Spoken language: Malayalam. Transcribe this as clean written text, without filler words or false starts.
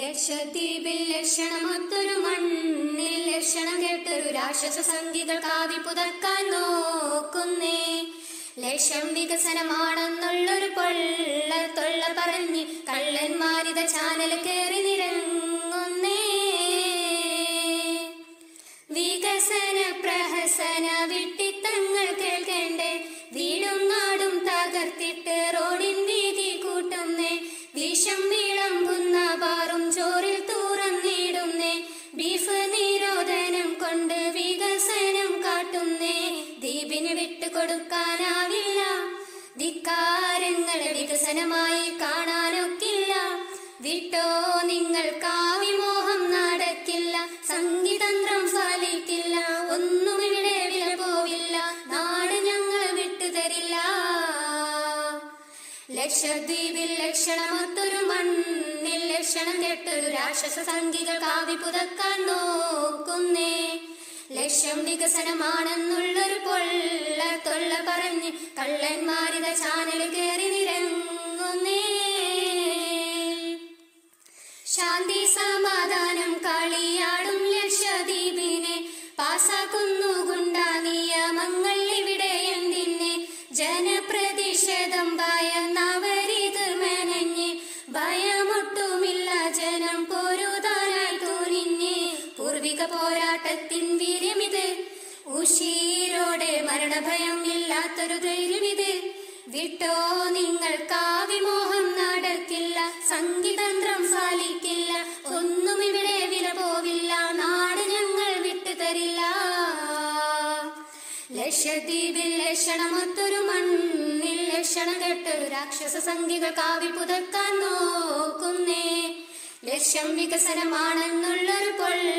ലക്ഷദ്വീപിൽ ലക്ഷണമൊത്തൊരു മണ്ണിൽ ലക്ഷണം കേട്ടൊരു രാക്ഷസ സംഗീതം കാവി പുതർക്കാൻ നോക്കുന്നേ. ലക്ഷം വികസനമാണെന്നുള്ളൊരു പൊള്ളത്തൊള്ള പറഞ്ഞ് കള്ളന്മാരിത ചാനൽ കയറി നിരങ്ങുന്നേ. വികസന പ്രഹസന വിട്ടിത്തങ്ങൾ കേൾക്കേണ്ടേ, വീടും നാടും തകർത്തിട്ട് റോഡിൻ വീതി കൂട്ടുന്നേ. വിഷം വിളമ്പുന്ന പാറും ചോറിൽ തൂറന്നിടുന്നേ, ബീഫ് നിരോധനം കൊണ്ട് വികസനം കാട്ടുന്നേ. ദ്വീപിന് വിട്ടുകൊടുക്കാനാവില്ല, ധിക്കാരങ്ങളെ വികസനമായി കാണാനൊക്കില്ല. വിട്ടോ നിങ്ങൾ കാവിമോഹം നടക്കില്ല, സംഗീതന്ത്രം ഫലിക്കില്ല, ഒന്നും ഇവിടെ വില പോവില്ല, നാട് ഞങ്ങൾ വിട്ടുതരില്ല. ലക്ഷദ്വീപിൽ ലക്ഷണമൊത്തൊരു മണ്ണിൽ ലക്ഷണം കേട്ടൊരു രാക്ഷസ സംഗീതം കാവി പുതക്കാൻ നോക്കുന്നേ. ലക്ഷം വികസനമാണെന്നുള്ളൊരു പൊള്ളത്തൊള്ള പറഞ്ഞ് കള്ളന്മാരിത ചാനൽ കയറി നിരങ്ങുന്നേ. ശാന്തി സമാധാനം കളിയാടും ലക്ഷദ്വീപിനെ, പാസാക്കുന്നു ഗുണ്ടാ നിയമങ്ങൾ ഇവിടെ എന്തിനെ. ജനപ്രതിഷേധം ഭയന്നവരിത് മെനഞ്ഞ്, ഭയമൊട്ടുമില്ല ജനം പൊരുതാനായി തുനിഞ്ഞ്. പൂർവിക പോരാട്ടത്തിൻ വീര്യമിത്, ഉശീരോടെ മരണഭയം ഇല്ലാത്തൊരു ധൈര്യമിത്. വിട്ടോ നിങ്ങൾ കാവിമോഹം നടക്കില്ല, സംഗീതന്ത്രം ഫലിക്കില്ല, ഒന്നും ഇവിടെ വില പോവില്ല, നാട് ഞങ്ങൾ വിട്ടുതരില്ല. ലക്ഷദ്വീപിൽ ലക്ഷണമൊത്തൊരു മണ്ണിൽ ലക്ഷണം കേട്ടൊരു രാക്ഷസ സംഗീതം കാവി പുതക്കാൻ നോക്കുന്നേ. ലക്ഷം വികസനമാണെന്നുള്ളൊരു പൊള്ള